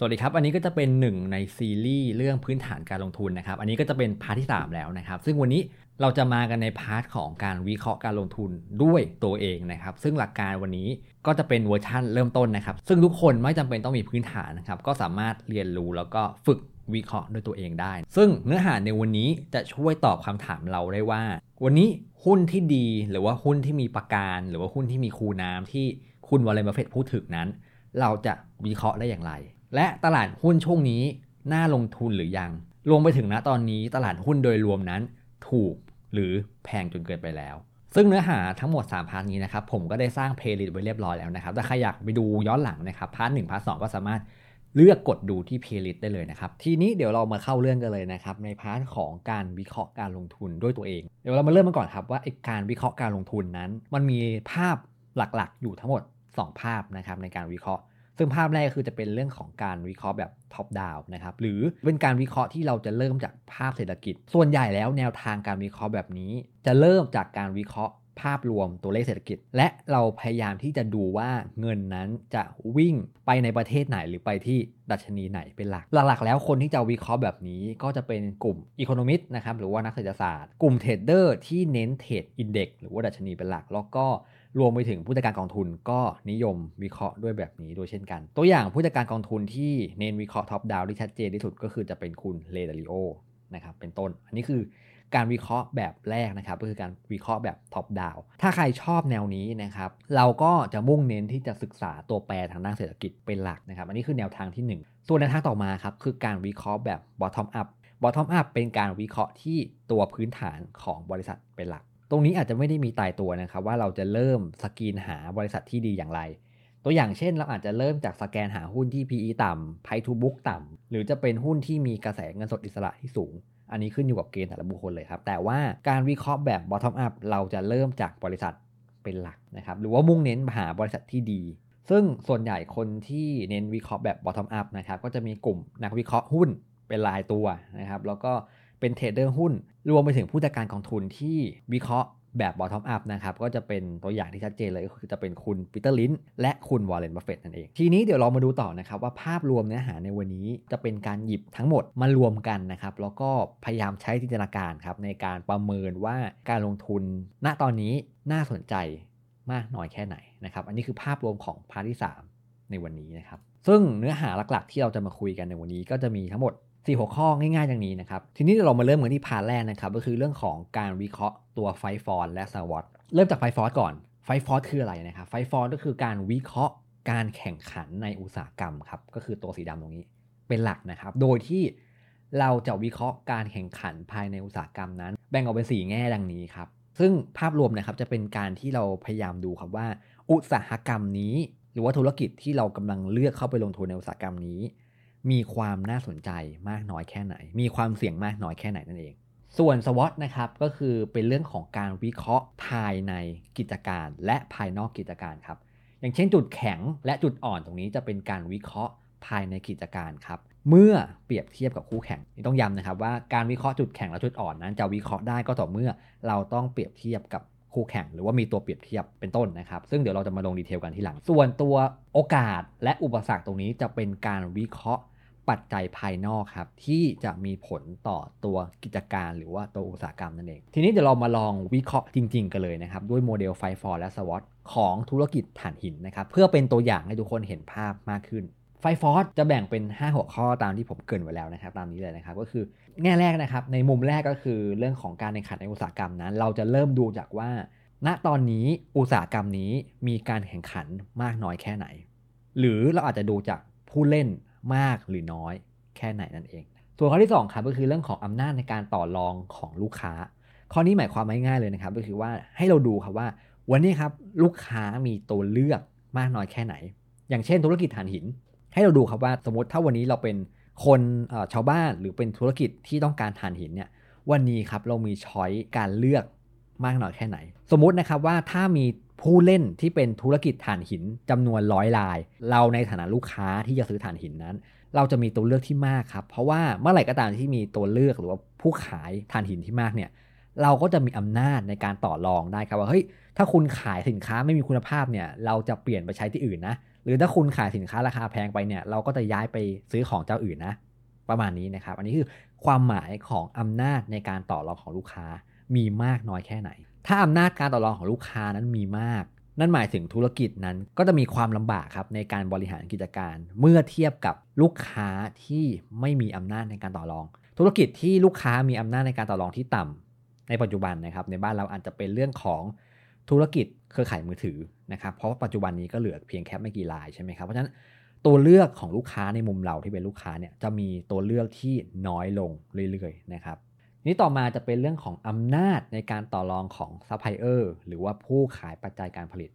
สวัสดีครับอันนี้ก็จะเป็น1ในซีรีส์เรื่องพื้นฐานการลงทุนนะครับอันนี้ก็จะเป็นพาร์ทที่3แล้วนะครับซึ่งวันนี้เราจะมากันในพาร์ทของการวิเคราะห์การลงทุนด้วยตัวเองนะครับซึ่งหลักการวันนี้ก็จะเป็นเวอร์ชั่นเริ่มต้นนะครับซึ่งทุกคนไม่จำเป็นต้องมีพื้นฐานนะครับก็สามารถเรียนรู้แล้วก็ฝึกวิเคราะห์ด้วยตัวเองได้ซึ่งเนื้อหาในวันนี้จะช่วยตอบคำถามเราได้ว่าวันนี้หุ้นที่ดีหรือว่าหุ้นที่มีประการหรือว่าหุ้นที่มีคูน้ำที่คุณWarren Buffettพูดถึงนั้นเราจะวิเคราะห์ได้อย่างไรและตลาดหุ้นช่วงนี้น่าลงทุนหรือยังรวมไปถึงณตอนนี้ตลาดหุ้นโดยรวมนั้นถูกหรือแพงจนเกินไปแล้วซึ่งเนื้อหาทั้งหมด3พาร์ทนี้นะครับผมก็ได้สร้างเพลย์ลิสต์ไว้เรียบร้อยแล้วนะครับถ้าใครอยากไปดูย้อนหลังนะครับพาร์ท1พาร์ท2ก็สามารถเลือกกดดูที่เพลย์ลิสต์ได้เลยนะครับทีนี้เดี๋ยวเรามาเข้าเรื่องกันเลยนะครับในพาร์ทของการวิเคราะห์การลงทุนด้วยตัวเองเดี๋ยวเรามาเริ่มกันก่อนครับว่าไอ้การวิเคราะห์การลงทุนนั้นมันมีภาพหลักๆอยู่ทั้งหมด2ภาพนะครับในการวิเคราะห์ซึ่งภาพแรกก็คือจะเป็นเรื่องของการวิเคราะห์แบบท็อปดาวน์นะครับหรือเป็นการวิเคราะห์ที่เราจะเริ่มจากภาพเศรษฐกิจส่วนใหญ่แล้วแนวทางการวิเคราะห์แบบนี้จะเริ่มจากการวิเคราะห์ภาพรวมตัวเลขเศรษฐกิจและเราพยายามที่จะดูว่าเงินนั้นจะวิ่งไปในประเทศไหนหรือไปที่ดัชนีไหนเป็นหลักแล้วคนที่จะวิเคราะห์แบบนี้ก็จะเป็นกลุ่มอีโคโนมิสต์นะครับหรือว่านักเศรษฐศาสตร์กลุ่มเทรดเดอร์ที่เน้นเทรดอินเด็กซ์หรือว่าดัชนีเป็นหลักแล้วก็รวมไปถึงผู้จัดการกองทุนก็นิยมวิเคราะห์ด้วยแบบนี้โดยเช่นกันตัวอย่างผู้จัดการกองทุนที่เน้นวิเคราะห์ท็อปดาวน์ที่ชัดเจนที่สุดก็คือจะเป็นคุณเลดาริโอนะครับเป็นต้นอันนี้คือการวิเคราะห์แบบแรกนะครับก็คือการวิเคราะห์แบบท็อปดาวน์ถ้าใครชอบแนวนี้นะครับเราก็จะมุ่งเน้นที่จะศึกษาตัวแปรทางด้านเศรษฐกิจเป็นหลักนะครับอันนี้คือแนวทางที่1ส่วนแนวทางต่อมาครับคือการวิเคราะห์แบบบอททอมอัพเป็นการวิเคราะห์ที่ตัวพื้นฐานของบริษัทเป็นหลักตรงนี้อาจจะไม่ได้มีตายตัวนะครับว่าเราจะเริ่มสกรีนหาบริษัทที่ดีอย่างไรตัวอย่างเช่นเราอาจจะเริ่มจากสแกนหาหุ้นที่ PE ต่ำ Price to Book ต่ำหรือจะเป็นหุ้นที่มีกระแสเงินสดอิสระที่สูงอันนี้ขึ้นอยู่กับเกณฑ์แต่ละบุคคลเลยครับแต่ว่าการวิเคราะห์แบบ bottom up เราจะเริ่มจากบริษัทเป็นหลักนะครับหรือว่ามุ่งเน้นหาบริษัทที่ดีซึ่งส่วนใหญ่คนที่เน้นวิเคราะห์แบบ bottom up นะครับก็จะมีกลุ่มนักวิเคราะห์หุ้นเป็นรายตัวนะครับแล้วก็เป็นเทรดเดอร์หุ้นรวมไปถึงผู้จัดการกองทุนที่วิเคราะห์แบบ bottom up นะครับก็จะเป็นตัวอย่างที่ชัดเจนเลยก็คือจะเป็นคุณปีเตอร์ลินช์และคุณวอร์เรนบัฟเฟตต์นั่นเองทีนี้เดี๋ยวเรามาดูต่อนะครับว่าภาพรวมเนื้อหาในวันนี้จะเป็นการหยิบทั้งหมดมารวมกันนะครับแล้วก็พยายามใช้จินตนาการครับในการประเมินว่าการลงทุนณตอนนี้น่าสนใจมากน้อยแค่ไหนนะครับอันนี้คือภาพรวมของพาร์ทที่3ในวันนี้นะครับซึ่งเนื้อหาหลักๆที่เราจะมาคุยกันในวันนี้ก็จะมีทั้งหมด4หัวข้อง่ายๆอย่างนี้นะครับทีนี้เรามาเริ่มกันที่พาร์ทแรกนะครับก็คือเรื่องของการวิเคราะห์ตัว Five Force และ SWOT เริ่มจาก Five Force ก่อน Five Force คืออะไรนะครับ Five Force ก็คือการวิเคราะห์การแข่งขันในอุตสาหกรรมครับก็คือตัวสีดำตรงนี้เป็นหลักนะครับโดยที่เราจะวิเคราะห์การแข่งขันภายในอุตสาหกรรมนั้นแบ่งออกเป็น4แง่ดังนี้ครับซึ่งภาพรวมนะครับจะเป็นการที่เราพยายามดูครับว่าอุตสาหกรรมนี้หรือว่าธุรกิจที่เรากำลังเลือกเข้าไปลงทุนในอุตสาหกรรมนี้มีความน่าสนใจมากน้อยแค่ไหนมีความเสี่ยงมากน้อยแค่ไหนนั่นเองส่วน SWOT นะครับก็คือเป็นเรื่องของการวิเคราะห์ภายในกิจการและภายนอกกิจการครับอย่างเช่นจุดแข็งและจุดอ่อนตรงนี้จะเป็นการวิเคราะห์ภายในกิจการครับเมื่อเปรียบเทียบกับคู่แข่งต้องย้ำนะครับว่าการวิเคราะห์จุดแข็งและจุดอ่อนนั้นจะวิเคราะห์ได้ก็ต่อเมื่อเราต้องเปรียบเทียบกับคู่แข่งหรือว่ามีตัวเปรียบเทียบเป็นต้นนะครับซึ่งเดี๋ยวเราจะมาลงดีเทลกันทีหลังส่วนตัวโอกาสและอุปสรรคตรงนี้จะเป็นการวิเคราะห์ปัจจัยภายนอกครับที่จะมีผลต่อตัวกิจการหรือว่าตัวอุตสาหกรรมนั่นเองทีนี้เดี๋ยวเรามาลองวิเคราะห์จริงๆกันเลยนะครับด้วยโมเดล Five Force และ SWOT ของธุรกิจถ่านหินนะครับเพื่อเป็นตัวอย่างให้ทุกคนเห็นภาพมากขึ้น Five Force จะแบ่งเป็น5หัวข้อตามที่ผมเกริ่นไว้แล้วนะครับตามนี้เลยนะครับก็คือแง่แรกนะครับในมุมแรกก็คือเรื่องของการแข่งขันในอุตสาหกรรมนั้นเราจะเริ่มดูจากว่าณตอนนี้อุตสาหกรรมนี้มีการแข่งขันมากน้อยแค่ไหนหรือเราอาจจะดูจากผู้เล่นมากหรือน้อยแค่ไหนนั่นเองส่วนข้อที่2ครับก็คือเรื่องของอำนาจในการต่อรองของลูกค้าข้อนี้หมายความง่ายๆเลยนะครับก็คือว่าให้เราดูครับว่าวันนี้ครับลูกค้ามีตัวเลือกมากน้อยแค่ไหนอย่างเช่นธุรกิจถ่านหินให้เราดูครับว่าสมมติถ้าวันนี้เราเป็นคนชาวบ้านหรือเป็นธุรกิจที่ต้องการถ่านหินเนี่ยวันนี้ครับเรามีช้อยการเลือกมากน้อยแค่ไหนสมมตินะครับว่าถ้ามีผู้เล่นที่เป็นธุรกิจถ่านหินจำนวน100รายเราในฐานะลูกค้าที่จะซื้อถ่านหินนั้นเราจะมีตัวเลือกที่มากครับเพราะว่าเมื่อไหร่ก็ตามที่มีตัวเลือกหรือว่าผู้ขายถ่านหินที่มากเนี่ยเราก็จะมีอำนาจในการต่อรองได้ครับว่าเฮ้ยถ้าคุณขายสินค้าไม่มีคุณภาพเนี่ยเราจะเปลี่ยนไปใช้ที่อื่นนะ หรือถ้าคุณขายสินค้าราคาแพงไปเนี่ยเราก็จะย้ายไปซื้อของเจ้าอื่นนะประมาณนี้นะครับอันนี้คือความหมายของอำนาจในการต่อรองของลูกค้ามีมากน้อยแค่ไหนถ้าอำนาจการต่อรองของลูกค้านั้นมีมากนั่นหมายถึงธุรกิจนั้นก็จะมีความลำบากครับในการบริหารกิจการเมื่อเทียบกับลูกค้าที่ไม่มีอำนาจในการต่อรองธุรกิจที่ลูกค้ามีอำนาจในการต่อรองที่ต่ำในปัจจุบันนะครับในบ้านเราอาจจะเป็นเรื่องของธุรกิจเครือข่ายมือถือนะครับเพราะปัจจุบันนี้ก็เหลือเพียงแค่ไม่กี่รายใช่ไหมครับเพราะฉะนั้นตัวเลือกของลูกค้าในมุมเราที่เป็นลูกค้าเนี่ยจะมีตัวเลือกที่น้อยลงเรื่อยๆนะครับนี้ต่อมาจะเป็นเรื่องของอำนาจในการต่อรองของซัพพลายเออร์หรือว่าผู้ขายปัจจัยการผลิต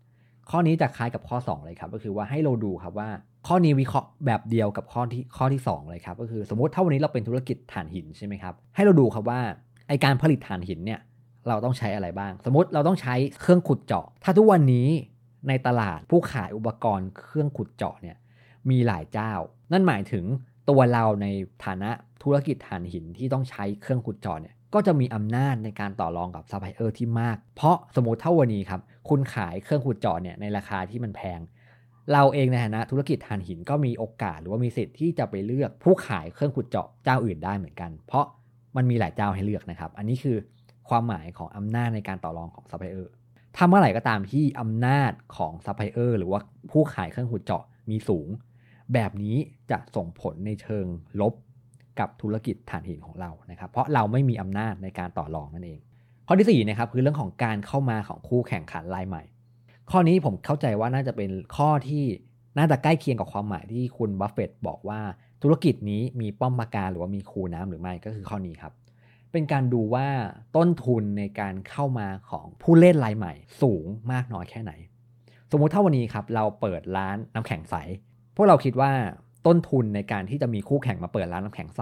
ข้อนี้จะคล้ายกับข้อ2เลยครับก็คือว่าให้เราดูครับว่าข้อนี้วิเคราะห์แบบเดียวกับข้อที่2เลยครับก็คือสมมติถ้าวันนี้เราเป็นธุรกิจถ่านหินใช่ไหมครับให้เราดูครับว่าไอ้การผลิตถ่านหินเนี่ยเราต้องใช้อะไรบ้างสมมติเราต้องใช้เครื่องขุดเจาะถ้าทุกวันนี้ในตลาดผู้ขายอุปกรณ์เครื่องขุดเจาะเนี่ยมีหลายเจ้านั่นหมายถึงตัวเราในฐานะธุรกิจถ่านหินที่ต้องใช้เครื่องขุดเจาะเนี่ยก็จะมีอำนาจในการต่อรองกับซัพพลายเออร์ที่มากเพราะสมมติเท่าวันนี้ครับคุณขายเครื่องขุดเจาะเนี่ยในราคาที่มันแพงเราเองในฐานะธุรกิจถ่านหินก็มีโอกาสหรือว่ามีสิทธิ์ที่จะไปเลือกผู้ขายเครื่องขุดเจาะเจ้าอื่นได้เหมือนกันเพราะมันมีหลายเจ้าให้เลือกนะครับอันนี้คือความหมายของอำนาจในการต่อรองของซัพพลายเออร์ถ้าเมื่อไหร่ก็ตามที่อำนาจของซัพพลายเออร์หรือว่าผู้ขายเครื่องขุดเจาะมีสูงแบบนี้จะส่งผลในเชิงลบกับธุรกิจถ่านหินของเรานะครับเพราะเราไม่มีอำนาจในการต่อรองนั่นเองข้อที่4นะครับคือเรื่องของการเข้ามาของคู่แข่งขันรายใหม่ข้อนี้ผมเข้าใจว่าน่าจะเป็นข้อที่น่าจะใกล้เคียงกับความหมายที่คุณบัฟเฟตต์บอกว่าธุรกิจนี้มีป้อมปราการหรือว่ามีคูน้ำหรือไม่ก็คือข้อนี้ครับเป็นการดูว่าต้นทุนในการเข้ามาของผู้เล่นรายใหม่สูงมากน้อยแค่ไหนสมมุติถ้าวันนี้ครับเราเปิดร้านน้ำแข็งใสพวกเราคิดว่าต้นทุนในการที่จะมีคู่แข่งมาเปิดร้านน้ำแข็งใส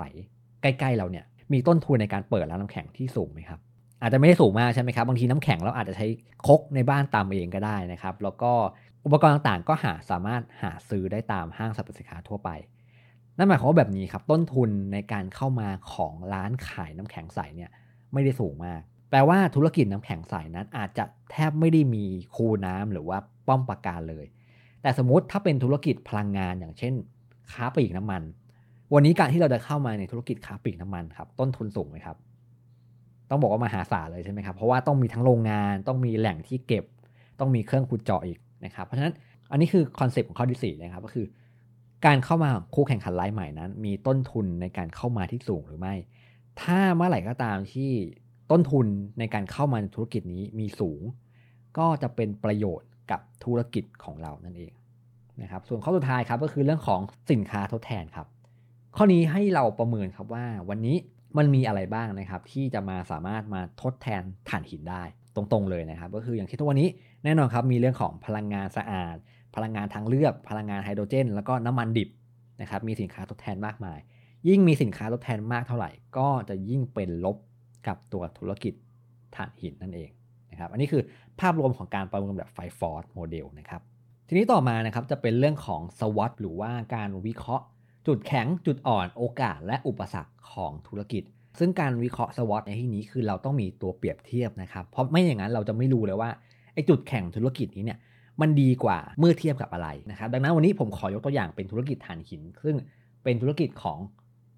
ใกล้ๆเราเนี่ยมีต้นทุนในการเปิดร้านน้ำแข็งที่สูงไหมครับอาจจะไม่ได้สูงมากใช่ไหมครับบางทีน้ำแข็งเราอาจจะใช้ครกในบ้านตำเองก็ได้นะครับแล้วก็อุปกรณ์ต่างๆก็สามารถหาซื้อได้ตามห้างสรรพสินค้าทั่วไปนั่นหมายความว่าแบบนี้ครับต้นทุนในการเข้ามาของร้านขายน้ำแข็งใสเนี่ยไม่ได้สูงมากแปลว่าธุรกิจน้ำแข็งใสนั้นอาจจะแทบไม่ได้มีคูน้ำหรือว่าป้อมปราการเลยแต่สมมติถ้าเป็นธุรกิจพลังงานอย่างเช่นค้าปลีกน้ำมันวันนี้การที่เราจะเข้ามาในธุรกิจค้าปลีกน้ำมันครับต้นทุนสูงไหมครับต้องบอกว่ามหาศาลเลยใช่ไหมครับเพราะว่าต้องมีทั้งโรงงานต้องมีแหล่งที่เก็บต้องมีเครื่องขุดเจาะอีกนะครับเพราะฉะนั้นอันนี้คือคอนเซปต์ของข้อที่4นะครับก็คือการเข้ามาคู่แข่งขันรายใหม่นั้นมีต้นทุนในการเข้ามาที่สูงหรือไม่ถ้าเมื่อไหร่ก็ตามที่ต้นทุนในการเข้ามาในธุรกิจนี้มีสูงก็จะเป็นประโยชน์กับธุรกิจของเรานั่นเองนะครับส่วนข้อสุดท้ายครับก็คือเรื่องของสินค้าทดแทนครับข้อนี้ให้เราประเมินครับว่าวันนี้มันมีอะไรบ้างนะครับที่จะมาสามารถมาทดแทนถ่านหินได้ตรงๆเลยนะครับก็คืออย่างที่ทุกวันนี้แน่นอนครับมีเรื่องของพลังงานสะอาดพลังงานทางเลือกพลังงานไฮโดรเจนแล้วก็น้ำมันดิบนะครับมีสินค้าทดแทนมากมายยิ่งมีสินค้าทดแทนมากเท่าไหร่ก็จะยิ่งเป็นลบกับตัวธุรกิจถ่านหินนั่นเองนะครับอันนี้คือภาพรวมของการประเมินแบบ Five Force โมเดลนะครับทีนี้ต่อมานะครับจะเป็นเรื่องของ SWOT หรือว่าการวิเคราะห์จุดแข็งจุดอ่อนโอกาสและอุปสรรคของธุรกิจซึ่งการวิเคราะห์ SWOT ในที่นี้คือเราต้องมีตัวเปรียบเทียบนะครับเพราะไม่อย่างนั้นเราจะไม่รู้เลยว่าไอ้จุดแข็งธุรกิจนี้เนี่ยมันดีกว่าเมื่อเทียบกับอะไรนะครับดังนั้นวันนี้ผมขอยกตัวอย่างเป็นธุรกิจถ่านหินซึ่งเป็นธุรกิจของ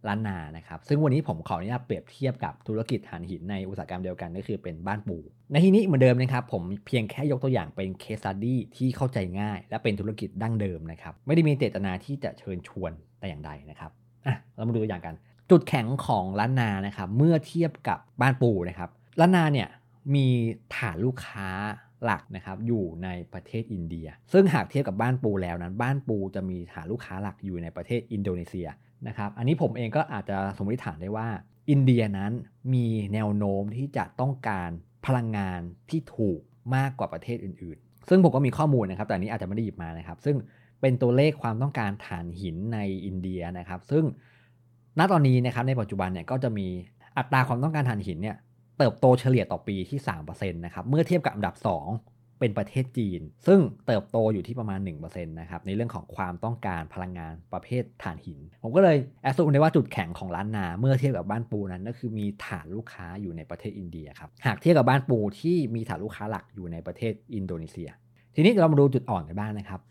ล้านนานะครับซึ่งวันนี้ผมขออนุญาตเปรียบเทียบกับธุรกิจถ่านหินในอุตสาหกรรมเดียวกันก็คือเป็นบ้านปูในที่นี้เหมือนเดิมนะครับผมเพียงแค่ยกตัวอย่างเป็นเคสสตั๊ดดี้ที่เข้าใจง่ายและเป็นธุรกิจดั้งเดิมนะครับไม่ได้มีเจตนาที่จะเชิญชวนแต่อย่างใดนะครับเรามาดูตัวอย่างกันจุดแข็งของล้านนานะครับเมื่อเทียบกับบ้านปูนะครับล้านนาเนี่ยมีฐานลูกค้าหลักนะครับอยู่ในประเทศอินเดียซึ่งหากเทียบกับบ้านปูแล้วนั้นบ้านปูจะมีฐานลูกค้าหลักอยู่ในประเทศอินโดนีเซียนะครับอันนี้ผมเองก็อาจจะสมมติฐานได้ว่าอินเดียนั้นมีแนวโน้มที่จะต้องการพลังงานที่ถูกมากกว่าประเทศอื่นๆซึ่งผมก็มีข้อมูลนะครับแต่อันนี้อาจจะไม่ได้หยิบมานะครับซึ่งเป็นตัวเลขความต้องการถ่านหินในอินเดียนะครับซึ่งณตอนนี้นะครับในปัจจุบันเนี่ยก็จะมีอัตราความต้องการถ่านหินเนี่ยเติบโตเฉลี่ยต่อปีที่ 3% นะครับเมื่อเทียบกับอันดับ2เป็นประเทศจีนซึ่งเติบโตอยู่ที่ประมาณ 1% นะครับในเรื่องของความต้องการพลังงานประเภทถ่านหินผมก็เลยแอสซูมได้ว่าจุดแข็งของล้านนาเมื่อเทียบกับบ้านปูนั้นก็คือมีฐานลูกค้าอยู่ในประเทศอินเดียครับหากเทียบกับบ้านปูที่มีฐานลูกค้าหลักอยู่ในประเทศอินโดนีเซียทีนี้เรามาดูจุดอ่อนกันบ้างนะครับ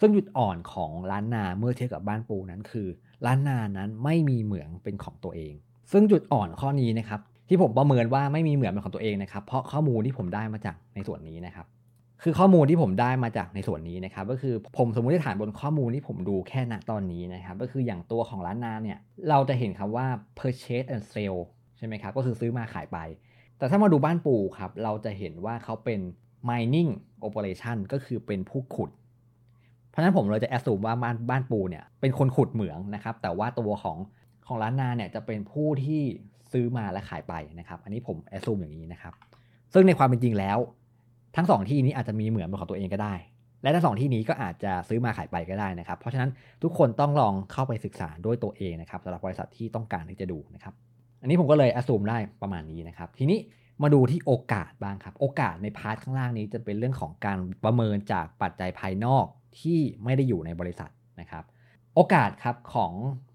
ซึ่งจุดอ่อนของล้านนาเมื่อเทียบกับบ้านปูนั้นคือล้านนานั้นไม่มีเหมืองเป็นของตัวเองซึ่งจุดอ่อนข้อนี้นะครับที่ผมประเมินว่าไม่มีเหมืองเป็นของตัวเองนะครับเพราะข้อมูลที่ผมได้มาจากในส่วนนี้นะครับคือข้อมูลที่ผมได้มาจากในส่วนนี้นะครับก็คือผมสมมติฐานบนข้อมูลที่ผมดูแค่ณตอนนี้นะครับก็คืออย่างตัวของล้านนาเนี่ยเราจะเห็นคำว่า purchase and sell ใช่ไหมครับก็คือซื้อมาขายไปแต่ถ้ามาดูบ้านปูครับเราจะเห็นว่าเขาเป็น mining operation ก็คือเป็นผู้ขุดเพราะฉะนั้นผมเลยจะแอสซูมว่าบ้านปูเนี่ยเป็นคนขุดเหมืองนะครับแต่ว่าตัวของล้านนาเนี่ยจะเป็นผู้ที่ซื้อมาและขายไปนะครับอันนี้ผมแอสซูมอย่างนี้นะครับซึ่งในความเป็นจริงแล้วทั้งสองที่นี้อาจจะมีเหมือนเป็นของตัวเองก็ได้และทั้งสองที่นี้ก็อาจจะซื้อมาขายไปก็ได้นะครับเพราะฉะนั้นทุกคนต้องลองเข้าไปศึกษาด้วยตัวเองนะครับสำหรับบริษัทที่ต้องการที่จะดูนะครับอันนี้ผมก็เลยแอสซูมได้ประมาณนี้นะครับทีนี้มาดูที่โอกาสบ้างครับโอกาสในพาร์ทข้างล่างนี้จะเป็นเรื่องของการประเมินจากปัจจัยภายนอกที่ไม่ได้อยู่ในบริษัทนะครับโอกาสครับของ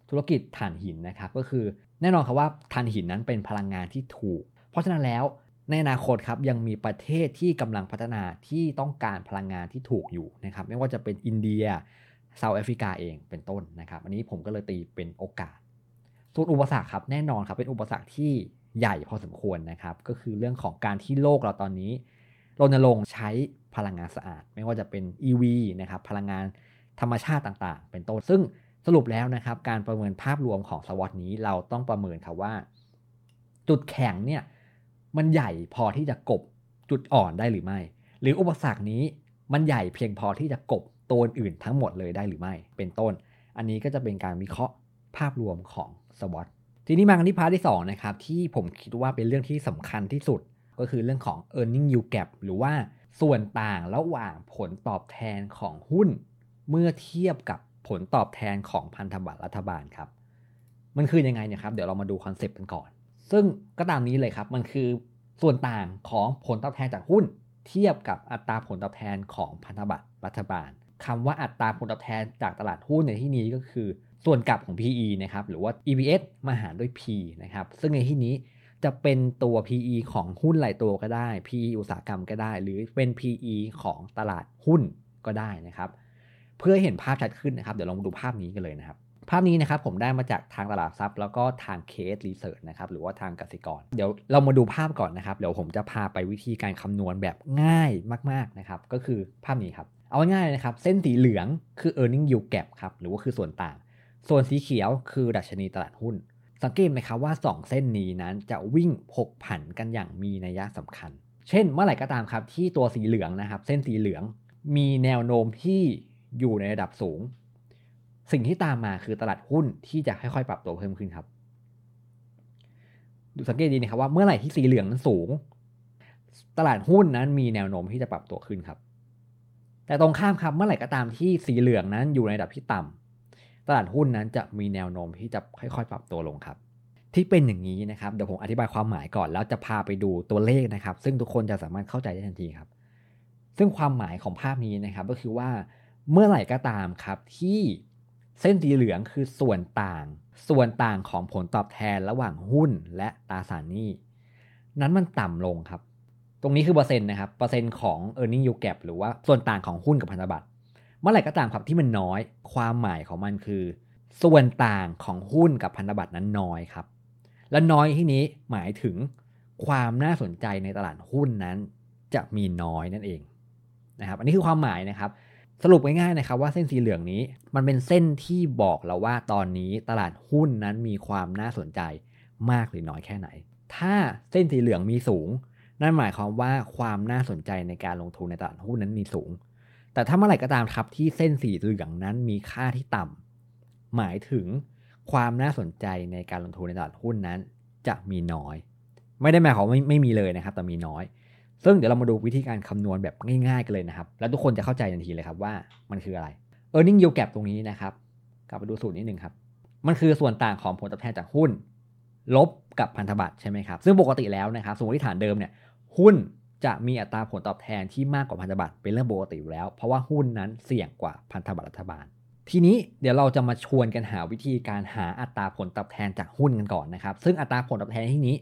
ธุรกิจถ่านหินนะครับก็คือแน่นอนครับว่าถ่านหินนั้นเป็นพลังงานที่ถูกเพราะฉะนั้นแล้วในอนาคตครับยังมีประเทศที่กำลังพัฒนาที่ต้องการพลังงานที่ถูกอยู่นะครับไม่ว่าจะเป็นอินเดียเซาท์แอฟริกาเองเป็นต้นนะครับอันนี้ผมก็เลยตีเป็นโอกาสส่วนอุปสรรคครับแน่นอนครับเป็นอุปสรรคที่ใหญ่พอสมควรนะครับก็คือเรื่องของการที่โลกเราตอนนี้รณรงค์ใช้พลังงานสะอาดไม่ว่าจะเป็น EV นะครับพลังงานธรรมชาติต่างๆเป็นต้นซึ่งสรุปแล้วนะครับการประเมินภาพรวมของ SWOT นี้เราต้องประเมินครับว่าจุดแข็งเนี่ยมันใหญ่พอที่จะกลบจุดอ่อนได้หรือไม่หรืออุปสรรคนี้มันใหญ่เพียงพอที่จะกลบตัวอื่นทั้งหมดเลยได้หรือไม่เป็นต้นอันนี้ก็จะเป็นการวิเคราะห์ภาพรวมของ SWOT ทีนี้มากันที่พาร์ทที่2นะครับที่ผมคิดว่าเป็นเรื่องที่สำคัญที่สุดก็คือเรื่องของ Earning yield gap หรือว่าส่วนต่างระหว่างผลตอบแทนของหุ้นเมื่อเทียบกับผลตอบแทนของพันธบัตรรัฐบาลครับมันคือยังไงเนี่ยครับเดี๋ยวเรามาดูคอนเซปต์กันก่อนซึ่งก็ตามนี้เลยครับมันคือส่วนต่างของผลตอบแทนจากหุ้นเทียบกับอัตราผลตอบแทนของพันธบัตรรัฐบาลคำว่าอัตราผลตอบแทนจากตลาดหุ้นในที่นี้ก็คือส่วนกลับของ PE นะครับหรือว่า EPS มาหารด้วย P นะครับซึ่งในที่นี้จะเป็นตัว PE ของหุ้นรายตัวก็ได้ PE อุตสาหกรรมก็ได้หรือเป็น PE ของตลาดหุ้นก็ได้นะครับเพื่อเห็นภาพชัดขึ้นนะครับเดี๋ยวลองดูภาพนี้กันเลยนะครับภาพนี้นะครับผมได้มาจากทางตลาดทรัพย์แล้วก็ทางเคสรีเสิร์ชนะครับหรือว่าทางกสิกรเดี๋ยวเรามาดูภาพก่อนนะครับเดี๋ยวผมจะพาไปวิธีการคำนวณแบบง่ายมากๆนะครับก็คือภาพนี้ครับเอาง่ายๆนะครับเส้นสีเหลืองคือ Earning yield gap ครับหรือว่าคือส่วนต่างส่วนสีเขียวคือดัชนีตลาดหุ้นสังเกตไหมครับว่า2เส้นนี้นั้นจะวิ่งผกผันกันอย่างมีนัยสำคัญเช่นเมื่อไหร่ก็ตามครับที่ตัวสีเหลืองนะครับเส้นสีเหลืองมีแนวโน้มที่อยู่ในระดับสูงสิ่งที่ตามมาคือตลาดหุ้นที่จะค่อยๆปรับตัวเพิ่มขึ้นครับดูสังเกตดีนะครับว่าเมื่อไหร่ที่สีเหลืองนั้นสูงตลาดหุ้นนั้นมีแนวโน้มที่จะปรับตัวขึ้นครับแต่ตรงข้ามครับเมื่อไหร่ก็ตามที่สีเหลืองนั้นอยู่ในระดับที่ต่ำตลาดหุ้นนั้นจะมีแนวโน้มที่จะค่อยๆปรับตัวลงครับที่เป็นอย่างนี้นะครับเดี๋ยวผมอธิบายความหมายก่อนแล้วจะพาไปดูตัวเลขนะครับซึ่งทุกคนจะสามารถเข้าใจได้ทันทีครับซึ่งความหมายของภาพนี้นะครับก็คือว่าเมื่อไหร่ก็ตามครับที่เส้นสีเหลืองคือส่วนต่างของผลตอบแทนระหว่างหุ้นและตราสารหนี้นั้นมันต่ำลงครับตรงนี้คือเปอร์เซ็นต์นะครับเปอร์เซ็นต์ของ Earning yield gap หรือว่าส่วนต่างของหุ้นกับพันธบัตรเมื่อไหร่ก็ตามครับที่มันน้อยความหมายของมันคือส่วนต่างของหุ้นกับพันธบัตรนั้นน้อยครับและน้อยที่นี้หมายถึงความน่าสนใจในตลาดหุ้นนั้นจะมีน้อยนั่นเองนะครับอันนี้คือความหมายนะครับสรุปง่ายๆนะครับว่าเส้นสีเหลืองนี้มันเป็นเส้นที่บอกเราว่าตอนนี้ตลาดหุ้นนั้นมีความน่าสนใจมากหรือน้อยแค่ไหนถ้าเส้นสีเหลืองมีสูงนั่นหมายความว่าความน่าสนใจในการลงทุนในตลาดหุ้นนั้นมีสูงแต่ถ้าเมื่อไหร่ก็ตามครับที่เส้นสีเหลืองนั้นมีค่าที่ต่ำหมายถึงความน่าสนใจในการลงทุนในตลาดหุ้นนั้นจะมีน้อยไม่ได้หมายความว่าไม่มีเลยนะครับแต่มีน้อยซึ่งเดี๋ยวเรามาดูวิธีการคำนวณแบบง่ายๆกันเลยนะครับแล้วทุกคนจะเข้าใจทันทีเลยครับว่ามันคืออะไร Earning yield gap ตรงนี้นะครับกลับไปดูสูตรนิดนึงครับมันคือส่วนต่างของผลตอบแทนจากหุ้นลบกับพันธบัตรใช่ไหมครับซึ่งปกติแล้วนะครับสมมติฐานเดิมเนี่ยหุ้นจะมีอัตราผลตอบแทนที่มากกว่าพันธบัตรเป็นเรื่องปกติอยู่แล้วเพราะว่าหุ้นนั้นเสี่ยงกว่าพันธบัตรรัฐบาลทีนี้เดี๋ยวเราจะมาชวนกันหาวิธีการหาอัตราผลตอบแทนจากหุ้นกันก่อนนะครับซึ่งอัตราผลตอบแทนที่นี้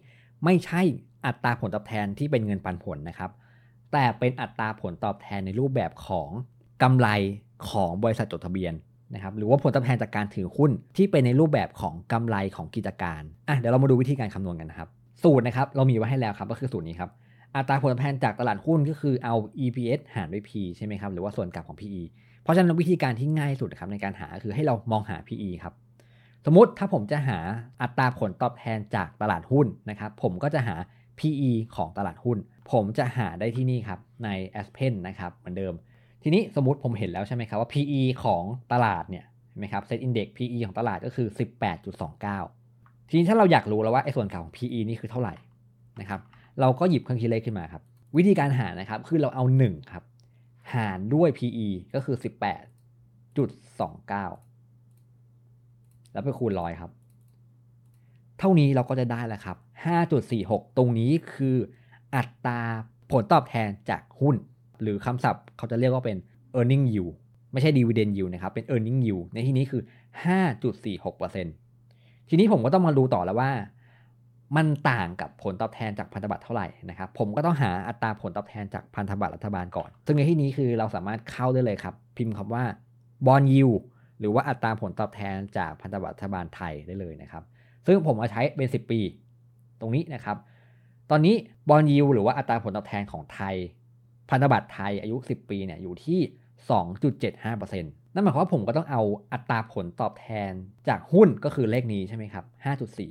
ไม่ใช่อัตราผลตอบแทนที่เป็นเงินปันผลนะครับแต่เป็นอัตราผลตอบแทนในรูปแบบของ กำไรของบริษัทจดทะเบียนนะครับหรือว่าผลตอบแทนจากการถือหุ้นที่เป็นในรูปแบบของกำไรของกิจการเดี๋ยวเรามาดูวิธีการคำนวณกันนะครับสูตรนะครับเรามีไว้ให้แล้วครับก็คือสูตรนี้ครับอัตราผลตอบแทนจากตลาดหุ้นก็คือเอา EPS หารด้วย P ใช่ไหมครับหรือว่าส่วนกลับของ PE เพราะฉะนั้นวิธีการที่ง่ายสุดครับในการหาคือให้เรามองหา PE ครับสมมติถ้าผมจะหาอัตราผลตอบแทนจากตลาดหุ้นนะครับผมก็จะหา PE ของตลาดหุ้นผมจะหาได้ที่นี่ครับใน Aspen นะครับเหมือนเดิมทีนี้สมมติผมเห็นแล้วใช่ไหมครับว่า PE ของตลาดเนี่ยใช่ไหมครับ Set Index PE ของตลาดก็คือ 18.29 ทีนี้ถ้าเราอยากรู้แล้วว่าไอ้ส่วนกลับของ PE นี่คือเท่าไหร่นะครับเราก็หยิบเครื่องคิดเลขขึ้นมาครับวิธีการหานะครับคือเราเอา1ครับหารด้วย PE ก็คือ 18.29 แล้วไปคูณ100ครับเท่านี้เราก็จะได้แล้วครับ 5.46 ตรงนี้คืออัตราผลตอบแทนจากหุ้นหรือคำศัพท์เขาจะเรียกว่าเป็น Earning yield ไม่ใช่ Dividend yield นะครับเป็น Earning yield ในที่นี้คือ 5.46% ทีนี้ผมก็ต้องมาดูต่อแล้วว่ามันต่างกับผลตอบแทนจากพันธบัตรเท่าไหร่นะครับผมก็ต้องหาอัตราผลตอบแทนจากพันธบัตรรัฐบาลก่อนซึ่งในที่นี้คือเราสามารถเข้าได้เลยครับพิมพ์คำว่า Bond yield หรือว่าอัตราผลตอบแทนจากพันธบัตรรัฐบาลไทยได้เลยนะครับซึ่งผมเอาใช้เป็น10ปีตรงนี้นะครับตอนนี้ Bond yield หรือว่าอัตราผลตอบแทนของไทยพันธบัตรไทยอายุ10ปีเนี่ยอยู่ที่ 2.75% นั่นหมายความว่าผมก็ต้องเอาอัตราผลตอบแทนจากหุ้นก็คือเลขนี้ใช่ไหมครับ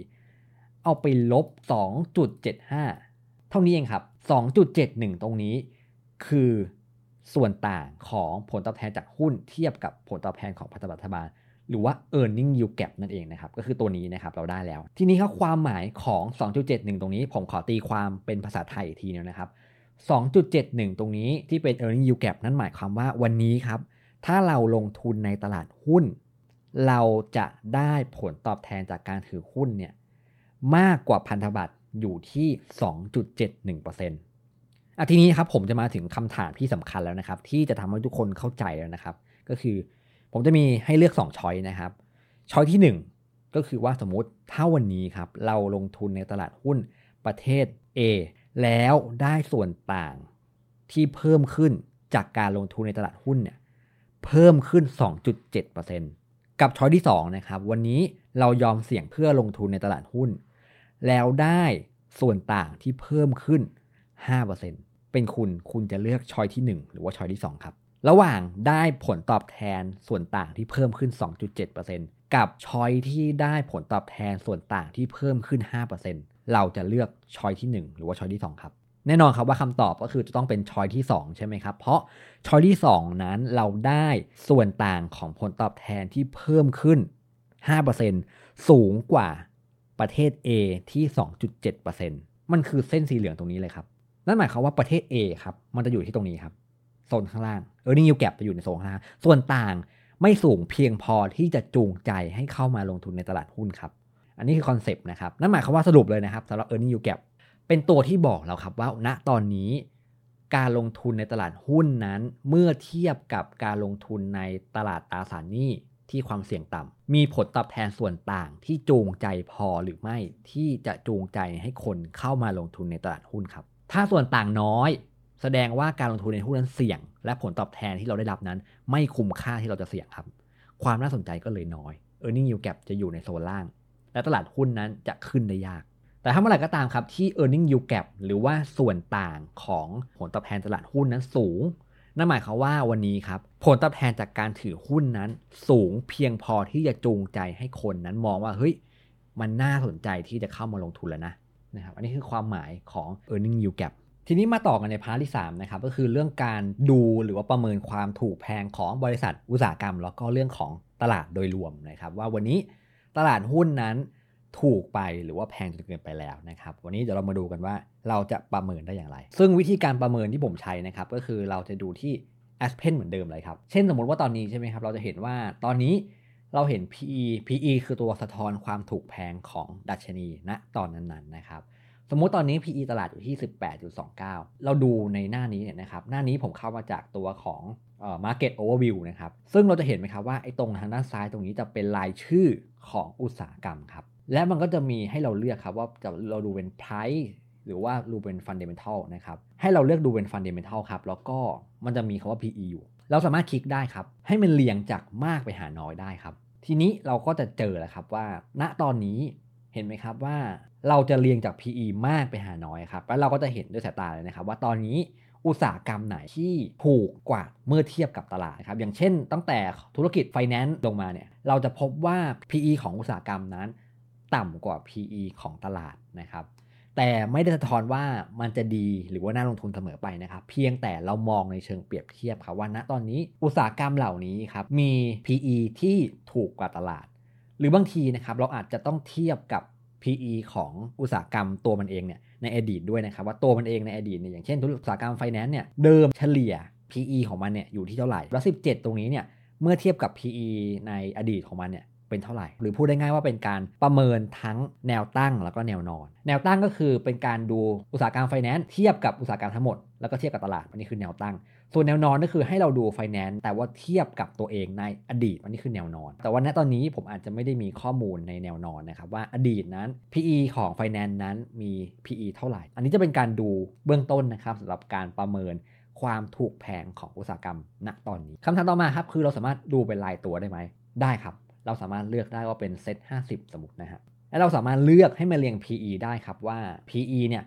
5.4 เอาไปลบ 2.75 เท่านี้เองครับ 2.71 ตรงนี้คือส่วนต่างของผลตอบแทนจากหุ้นเทียบกับผลตอบแทนของพันธบัตรรัฐบาลหรือว่า Earning yield gap นั่นเองนะครับก็คือตัวนี้นะครับเราได้แล้วทีนี้ครับความหมายของ 2.71 ตรงนี้ผมขอตีความเป็นภาษาไทยอีกทีนึงนะครับ2.71 ตรงนี้ที่เป็น Earning yield gap นั่นหมายความว่าวันนี้ครับถ้าเราลงทุนในตลาดหุ้นเราจะได้ผลตอบแทนจากการถือหุ้นเนี่ยมากกว่าพันธบัตรอยู่ที่ 2.71% ทีนี้ครับผมจะมาถึงคำถามที่สำคัญแล้วนะครับที่จะทำให้ทุกคนเข้าใจแล้วนะครับก็คือผมจะมีให้เลือก2ช้อยนะครับช้อยที่1ก็คือว่าสมมุติถ้าวันนี้ครับเราลงทุนในตลาดหุ้นประเทศ Aแล้วได้ส่วนต่างที่เพิ่มขึ้นจากการลงทุนในตลาดหุ้นเนี่ยเพิ่มขึ้น 2.7% กับช้อยที่2นะครับวันนี้เรายอมเสี่ยงเพื่อลงทุนในตลาดหุ้นแล้วได้ส่วนต่างที่เพิ่มขึ้น 5% เป็นคุณจะเลือกช้อยที่1หรือว่าช้อยที่2ครับระหว่างได้ผลตอบแทนส่วนต่างที่เพิ่มขึ้น 2.7% กับช้อยที่ได้ผลตอบแทนส่วนต่างที่เพิ่มขึ้น 5%เราจะเลือกช้อยที่1หรือว่าช้อยที่2ครับแน่นอนครับว่าคำตอบก็คือจะต้องเป็นช้อยที่2ใช่ไหมครับเพราะช้อยที่2นั้นเราได้ส่วนต่างของผลตอบแทนที่เพิ่มขึ้น 5% สูงกว่าประเทศ A ที่ 2.7% มันคือเส้นสีเหลืองตรงนี้เลยครับนั่นหมายความว่าประเทศ A ครับมันจะอยู่ที่ตรงนี้ครับโซนข้างล่างEarning yield gap จะอยู่ในโซนข้างล่างส่วนต่างไม่สูงเพียงพอที่จะจูงใจให้เข้ามาลงทุนในตลาดหุ้นครับอันนี้คือคอนเซปต์นะครับนั่นหมายความว่าสรุปเลยนะครับสำหรับ Earning yield gap เป็นตัวที่บอกเราครับว่าณตอนนี้การลงทุนในตลาดหุ้นนั้นเมื่อเทียบกับการลงทุนในตลาดตราสารหนี้ที่ความเสี่ยงต่ำมีผลตอบแทนส่วนต่างที่จูงใจพอหรือไม่ที่จะจูงใจให้คนเข้ามาลงทุนในตลาดหุ้นครับถ้าส่วนต่างน้อยแสดงว่าการลงทุนในหุ้นนั้นเสี่ยงและผลตอบแทนที่เราได้รับนั้นไม่คุ้มค่าที่เราจะเสี่ยงครับความน่าสนใจก็เลยน้อย Earning yield gap จะอยู่ในโซนล่างและตลาดหุ้นนั้นจะขึ้นได้ยากแต่ถ้าเมื่อไหร่ก็ตามครับที่ Earning yield gap หรือว่าส่วนต่างของผลตอบแทนตลาดหุ้นนั้นสูงนั่นหมายความว่าวันนี้ครับผลตอบแทนจากการถือหุ้นนั้นสูงเพียงพอที่จะจูงใจให้คนนั้นมองว่าเฮ้ยมันน่าสนใจที่จะเข้ามาลงทุนแล้วนะครับอันนี้คือความหมายของ Earning yield gap ทีนี้มาต่อกันในพาร์ทที่3นะครับก็คือเรื่องการดูหรือว่าประเมินความถูกแพงของบริษัทอุตสาหกรรมแล้วก็เรื่องของตลาดโดยรวมนะครับว่าวันนี้ตลาดหุ้นนั้นถูกไปหรือว่าแพงจนเกินไปแล้วนะครับวันนี้เดี๋ยวเรามาดูกันว่าเราจะประเมินได้อย่างไรซึ่งวิธีการประเมินที่ผมใช้นะครับก็คือเราจะดูที่ Aspen เหมือนเดิมเลยครับเช่นสมมติว่าตอนนี้ใช่ไหมครับเราจะเห็นว่าตอนนี้เราเห็น PE คือตัวสะท้อนความถูกแพงของดัชนีณตอนนั้นๆนะครับสมมติตอนนี้ PE ตลาดอยู่ที่ 18.29 เราดูในหน้านี้เนี่ยนะครับหน้านี้ผมเข้ามาจากตัวของmarket overview นะครับซึ่งเราจะเห็นไหมครับว่าไอ้ตรงทางด้านซ้ายตรงนี้จะเป็นรายชื่อของอุตสาหกรรมครับและมันก็จะมีให้เราเลือกครับว่าจะเราดูเป็น price หรือว่าดูเป็น fundamental นะครับให้เราเลือกดูเป็น fundamental ครับแล้วก็มันจะมีคำว่า PE อยู่ เราสามารถคลิกได้ครับให้มันเรียงจากมากไปหาน้อยได้ครับทีนี้เราก็จะเจอแล้วครับว่าณตอนนี้เห็นไหมครับว่าเราจะเรียงจาก PE มากไปหาน้อยครับแล้วเราก็จะเห็นด้วยสายตาเลยนะครับว่าตอนนี้อุตสาหกรรมไหนที่ถูกกว่าเมื่อเทียบกับตลาดครับอย่างเช่นตั้งแต่ธุรกิจไฟแนนซ์ลงมาเนี่ยเราจะพบว่า PE ของอุตสาหกรรมนั้นต่ำกว่า PE ของตลาดนะครับแต่ไม่ได้สะท้อนว่ามันจะดีหรือว่าน่าลงทุนเสมอไปนะครับเพียงแต่เรามองในเชิงเปรียบเทียบครับว่าณตอนนี้อุตสาหกรรมเหล่านี้ครับมี PE ที่ถูกกว่าตลาดหรือบางทีนะครับเราอาจจะต้องเทียบกับ PE ของอุตสาหกรรมตัวมันเองเนี่ยในอดีตด้วยนะครับว่าตัวมันเองในอดีตเนี่ยอย่างเช่นธุรกิจอุตสาหกรรมไฟแนนซ์เนี่ยเดิมเฉลี่ย PE ของมันเนี่ยอยู่ที่เท่าไหร่แล้ว17ตรงนี้เนี่ยเมื่อเทียบกับ PE ในอดีตของมันเนี่ยเป็นเท่าไหร่หรือพูดได้ง่ายว่าเป็นการประเมินทั้งแนวตั้งแล้วก็แนวนอนแนวตั้งก็คือเป็นการดูอุตสาหกรรมไฟแนนซ์เทียบกับอุตสาหกรรมทั้งหมดแล้วก็เทียบกับตลาดอันนี้คือแนวตั้งส่วนแนวนอนก็คือให้เราดูไฟแนนซ์แต่ว่าเทียบกับตัวเองในอดีตอันนี้คือแนวนอนแต่ว่าณตอนนี้ผมอาจจะไม่ได้มีข้อมูลในแนวนอนนะครับว่าอดีตนั้น PE ของไฟแนนซ์นั้นมี PE เท่าไหร่อันนี้จะเป็นการดูเบื้องต้นนะครับสำหรับการประเมินความถูกแพงของอุตสาหกรรมณตอนนี้คำถามต่อมาครับคือเราสามารถดูเป็นรายตัวได้ไหมได้ครับเราสามารถเลือกได้ว่าเป็นเซต50สมมุตินะฮะและเราสามารถเลือกให้มันเรียง PE ได้ครับว่า PE เนี่ย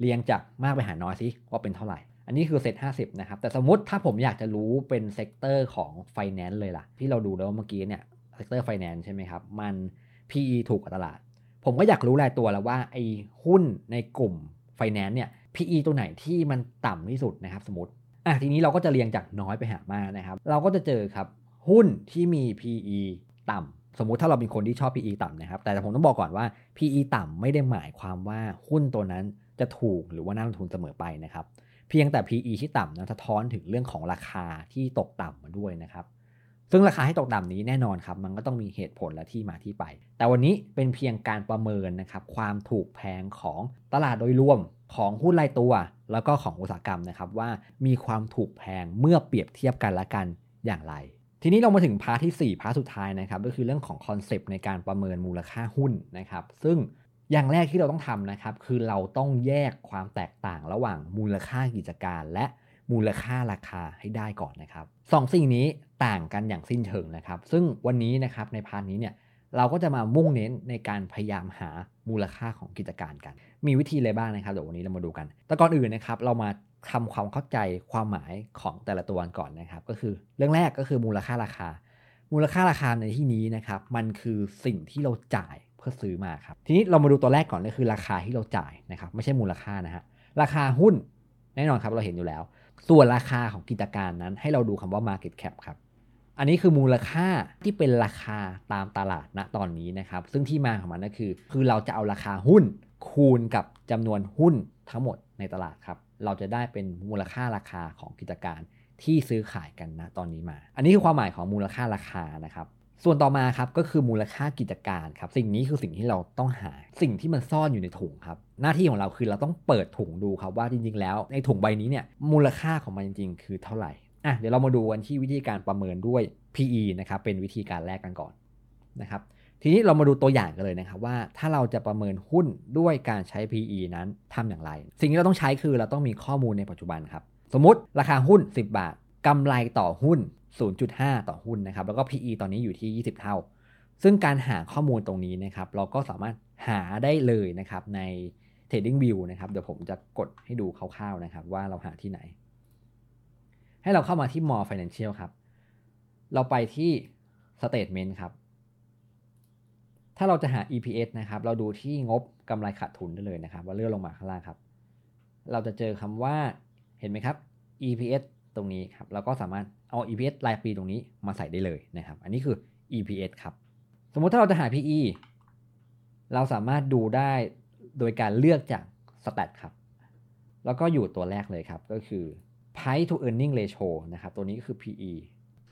เรียงจากมากไปหาน้อยสิว่าเป็นเท่าไหร่อันนี้คือเซต50นะครับแต่สมมุติถ้าผมอยากจะรู้เป็นเซกเตอร์ของไฟแนนซ์เลยล่ะที่เราดูแล้วเมื่อกี้เนี่ยเซกเตอร์ไฟแนนซ์ใช่ไหมครับมัน PE ถูกกว่าตลาดผมก็อยากรู้รายตัวแล้วว่าไอ้หุ้นในกลุ่มไฟแนนซ์เนี่ย PE ตัวไหนที่มันต่ำที่สุดนะครับสมมติทีนี้เราก็จะเรียงจากน้อยไปหามากนะครับเราก็จะเจอครับหุ้นที่มี PEต่ำสมมุติถ้าเราเป็นคนที่ชอบ PE ต่ำนะครับแต่ผมต้องบอกก่อนว่า PE ต่ำไม่ได้หมายความว่าหุ้นตัวนั้นจะถูกหรือว่าน่าลงทุนเสมอไปนะครับเพียงแต่ PE ที่ต่ำนั้นสะท้อนถึงเรื่องของราคาที่ตกต่ำมาด้วยนะครับซึ่งราคาที่ตกต่ำนี้แน่นอนครับมันก็ต้องมีเหตุผลและที่มาที่ไปแต่วันนี้เป็นเพียงการประเมินนะครับความถูกแพงของตลาดโดยรวมของหุ้นรายตัวแล้วก็ของอุตสาหกรรมนะครับว่ามีความถูกแพงเมื่อเปรียบเทียบกันและกันอย่างไรทีนี้เรามาถึงพาร์ทที่4พาร์ทสุดท้ายนะครับก็คือเรื่องของคอนเซปต์ในการประเมินมูลค่าหุ้นนะครับซึ่งอย่างแรกที่เราต้องทำนะครับคือเราต้องแยกความแตกต่างระหว่างมูลค่ากิจการและมูลค่าราคาให้ได้ก่อนนะครับสองสิ่งนี้ต่างกันอย่างสิ้นเชิงนะครับซึ่งวันนี้นะครับในพาร์ทนี้เนี่ยเราก็จะมามุ่งเน้นในการพยายามหามูลค่าของกิจการกันมีวิธีอะไรบ้างนะครับเดี๋ยววันนี้เรามาดูกันแต่ก่อนอื่นนะครับเรามาทำความเข้าใจความหมายของแต่ละตัวก่อนนะครับก็คือเรื่องแรกก็คือมูลค่าราคามูลค่าราคาในที่นี้นะครับมันคือสิ่งที่เราจ่ายเพื่อซื้อมาครับทีนี้เรามาดูตัวแรกก่อนก็คือราคาที่เราจ่ายนะครับไม่ใช่มูลค่านะฮะราคาหุ้นแน่นอนครับเราเห็นอยู่แล้วส่วนราคาของกิจการนั้นให้เราดูคำว่า market cap ครับอันนี้คือมูลค่าที่เป็นราคาตามตลาดณตอนนี้นะครับซึ่งที่มาของมันก็คือเราจะเอาราคาหุ้นคูณกับจำนวนหุ้นทั้งหมดในตลาดครับเราจะได้เป็นมูลค่าราคาของกิจการที่ซื้อขายกันณตอนนี้มาอันนี้คือความหมายของมูลค่าราคานะครับส่วนต่อมาครับก็คือมูลค่ากิจการครับสิ่งนี้คือสิ่งที่เราต้องหาสิ่งที่มันซ่อนอยู่ในถุงครับหน้าที่ของเราคือเราต้องเปิดถุงดูครับว่าจริงๆแล้วในถุงใบนี้เนี่ยมูลค่าของมันจริงๆคือเท่าไหร่เดี๋ยวเรามาดูกันที่วิธีการประเมินด้วย PE นะครับเป็นวิธีการแรกกันก่อนนะครับทีนี้เรามาดูตัวอย่างกันเลยนะครับว่าถ้าเราจะประเมินหุ้นด้วยการใช้ PE นั้นทำอย่างไรสิ่งที่เราต้องใช้คือเราต้องมีข้อมูลในปัจจุบันครับสมมติราคาหุ้น10บาทกำไรต่อหุ้น 0.5 ต่อหุ้นนะครับแล้วก็ PE ตอนนี้อยู่ที่20เท่าซึ่งการหาข้อมูลตรงนี้นะครับเราก็สามารถหาได้เลยนะครับใน Trading View นะครับเดี๋ยวผมจะกดให้ดูคร่าวๆนะครับว่าเราหาที่ไหนให้เราเข้ามาที่ Mor Financial ครับเราไปที่ Statement ครับถ้าเราจะหา EPS นะครับเราดูที่งบกำไรขาดทุนได้เลยนะครับว่าเลื่อนลงมาข้างล่างครับเราจะเจอคำว่าเห็นไหมครับ EPS ตรงนี้ครับเราก็สามารถเอา EPS รายปีตรงนี้มาใส่ได้เลยนะครับอันนี้คือ EPS ครับสมมุติถ้าเราจะหา PE เราสามารถดูได้โดยการเลือกจาก Stat ครับแล้วก็อยู่ตัวแรกเลยครับก็คือ Price to Earning Ratio นะครับตัวนี้ก็คือ PE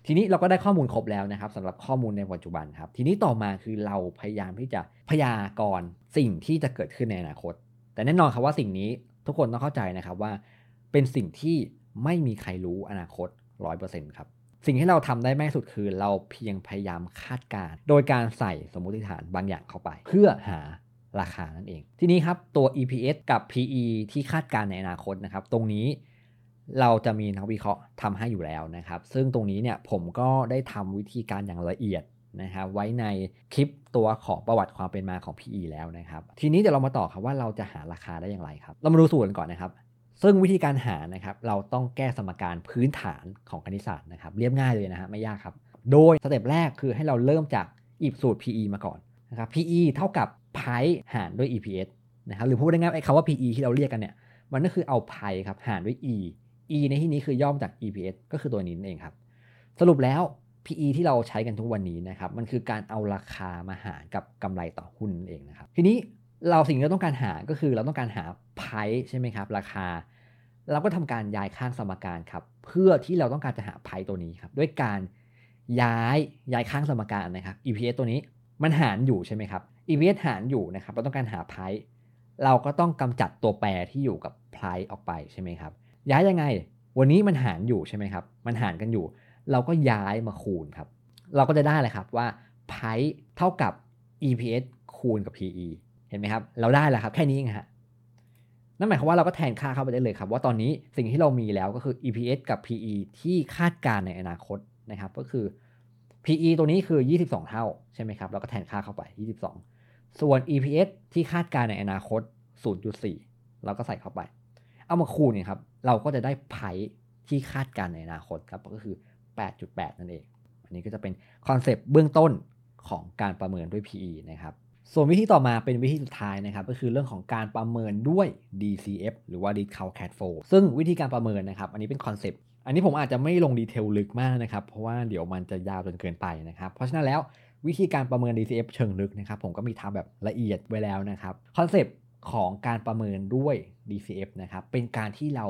ทีนี้เราก็ได้ข้อมูลครบแล้วนะครับสำหรับข้อมูลในปัจจุบันครับทีนี้ต่อมาคือเราพยายามที่จะพยากรณ์สิ่งที่จะเกิดขึ้นในอนาคตแต่แน่นอนครับว่าสิ่งนี้ทุกคนต้องเข้าใจนะครับว่าเป็นสิ่งที่ไม่มีใครรู้อนาคต 100% ครับสิ่งที่เราทำได้มากสุดคือเราเพียงพยายามคาดการณ์โดยการใส่สมมติฐานบางอย่างเข้าไปเพื่อหาราคานั่นเองทีนี้ครับตัว EPS กับ PE ที่คาดการณ์ในอนาคตนะครับตรงนี้ เราจะมีนักวิเคราะห์ทำให้อยู่แล้วนะครับซึ่งตรงนี้เนี่ยผมก็ได้ทำวิธีการอย่างละเอียดนะครับไว้ในคลิปตัวของประวัติความเป็นมาของ PE แล้วนะครับทีนี้เดี๋ยวเรามาต่อครับว่าเราจะหาราคาได้อย่างไรครับเรามาดูสูตรก่อนนะครับซึ่งวิธีการหานะครับเราต้องแก้สมการพื้นฐานของคณิตศาสตร์นะครับเรียบง่ายเลยนะฮะไม่ยากครับโดยสเต็ปแรกคือให้เราเริ่มจากหยิบสูตร PE มาก่อนนะครับ PE เท่ากับ Price หารด้วย EPS นะครับหรือพูดง่ายๆไอ้คำว่า PE ที่เราเรียกกันเนี่ยมันก็คือเอา Price ครับหารด้วย E ในที่นี้คือย่อมาจาก EPS ก็คือตัวนี้นั่นเองครับสรุปแล้ว PE ที่เราใช้กันทุกวันนี้นะครับมันคือการเอาราคามาหารกับกำไรต่อหุ้นนั่นเองนะครับทีนี้เราสิ่งที่เราต้องการหาก็คือเราต้องการหา Price ใช่ไหมครับราคาเราก็ทำการย้ายข้างสมการครับเพื่อที่เราต้องการจะหา Price ตัวนี้ครับด้วยการย้ายข้างสมการนะครับ EPS ตัวนี้มันหารอยู่ใช่ไหมครับ EPS หารอยู่นะครับเราต้องการหา Price เราก็ต้องกำจัดตัวแปรที่อยู่กับ Price ออกไปใช่ไหมครับย้ายยังไงวันนี้มันหารอยู่ใช่ไหมครับมันหารกันอยู่เราก็ย้ายมาคูณครับเราก็จะได้เลยครับว่า Price เท่ากับ EPS คูณกับ PE เห็นไหมครับเราได้แล้วครับแค่นี้เองฮะนั่นหมายความว่าเราก็แทนค่าเข้าไปได้เลยครับว่าตอนนี้สิ่งที่เรามีแล้วก็คือ EPS กับ PE ที่คาดการณ์ในอนาคตนะครับก็คือ PE ตัวนี้คือ22เท่าใช่ไหมครับเราก็แทนค่าเข้าไป22ส่วน EPS ที่คาดการณ์ในอนาคต 0.4 เราก็ใส่เข้าไปเอามาคูณเนี่ยครับเราก็จะได้ Price ที่คาดการณ์ในอนาคตครับก็คือ 8.8 นั่นเองอันนี้ก็จะเป็นคอนเซปต์เบื้องต้นของการประเมินด้วย PE นะครับส่วนวิธีต่อมาเป็นวิธีสุดท้ายนะครับก็คือเรื่องของการประเมินด้วย DCF หรือว่า Discount Cash Flow ซึ่งวิธีการประเมินนะครับอันนี้เป็นคอนเซปต์อันนี้ผมอาจจะไม่ลงดีเทลลึกมากนะครับเพราะว่าเดี๋ยวมันจะยาวจนเกินไปนะครับเพราะฉะนั้นแล้ววิธีการประเมิน DCF เชิงลึกนะครับผมก็มีทำแบบละเอียดไว้แล้วนะครับคอนเซปต์ของการประเมินด้วย DCF นะครับเป็นการที่เรา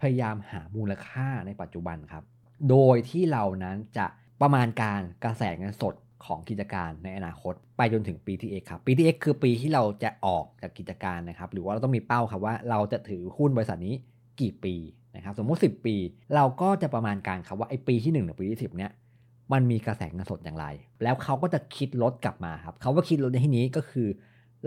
พยายามหามูลค่าในปัจจุบันครับโดยที่เรานั้นจะประมาณการกระแสเงินสดของกิจการในอนาคตไปจนถึงปีที่ X ครับปีที่ X คือปีที่เราจะออกจากกิจการนะครับหรือว่าเราต้องมีเป้าครับว่าเราจะถือหุ้นบริษัทนี้กี่ปีนะครับสมมุติ10ปีเราก็จะประมาณการครับว่าไอ้ปีที่1ถึงปีที่10เนี่ยมันมีกระแสเงินสดอย่างไรแล้วเขาก็จะคิดลดกลับมาครับเขาว่าคิดลดในที่นี้ก็คือ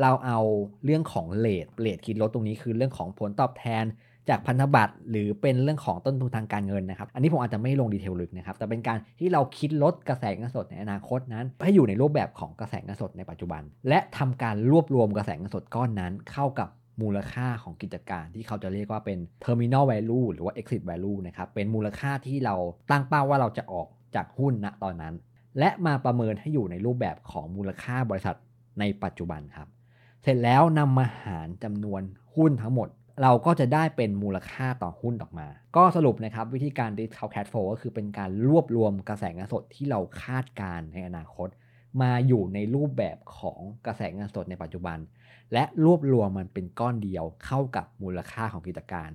เราเอาเรื่องของเรทคิดลดตรงนี้คือเรื่องของผลตอบแทนจากพันธบัตรหรือเป็นเรื่องของต้นทุนทางการเงินนะครับอันนี้ผมอาจจะไม่ลงดีเทลลึกนะครับแต่เป็นการที่เราคิดลดกระแสเงินสดในอนาคตนั้นให้อยู่ในรูปแบบของกระแสเงินสดในปัจจุบันและทำการรวบรวมกระแสเงินสดก้อนนั้นเข้ากับมูลค่าของกิจการที่เขาจะเรียกว่าเป็น terminal value หรือว่า exit value นะครับเป็นมูลค่าที่เราตั้งเป้าว่าเราจะออกจากหุ้นณตอนนั้นและมาประเมินให้อยู่ในรูปแบบของมูลค่าบริษัทในปัจจุบันครับเสร็จแล้วนำมาหารจำนวนหุ้นทั้งหมดเราก็จะได้เป็นมูลค่าต่อหุ้นออกมาก็สรุปนะครับวิธีการ Discount Cash Flow ก็คือเป็นการรวบรวมกระแสเงินสดที่เราคาดการในอนาคตมาอยู่ในรูปแบบของกระแสเงินสดในปัจจุบันและรวบรวมมันเป็นก้อนเดียวเข้ากับมูลค่าของกิจการ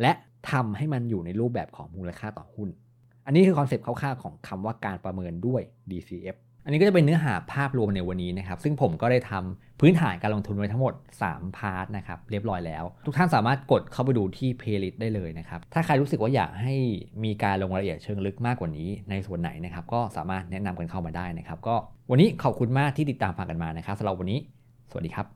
และทำให้มันอยู่ในรูปแบบของมูลค่าต่อหุ้นอันนี้คือคอนเซปต์คร่าวๆของคำว่าการประเมินด้วย DCF อันนี้ก็จะเป็นเนื้อหาภาพรวมในวันนี้นะครับซึ่งผมก็ได้ทำพื้นฐานการลงทุนไว้ทั้งหมด3พาร์ทนะครับเรียบร้อยแล้วทุกท่านสามารถกดเข้าไปดูที่ playlist ได้เลยนะครับถ้าใครรู้สึกว่าอยากให้มีการลงรายละเอียดเชิงลึกมากกว่านี้ในส่วนไหนนะครับก็สามารถแนะนำกันเข้ามาได้นะครับก็วันนี้ขอบคุณมากที่ติดตามฟังกันมานะครับสำหรับวันนี้สวัสดีครับ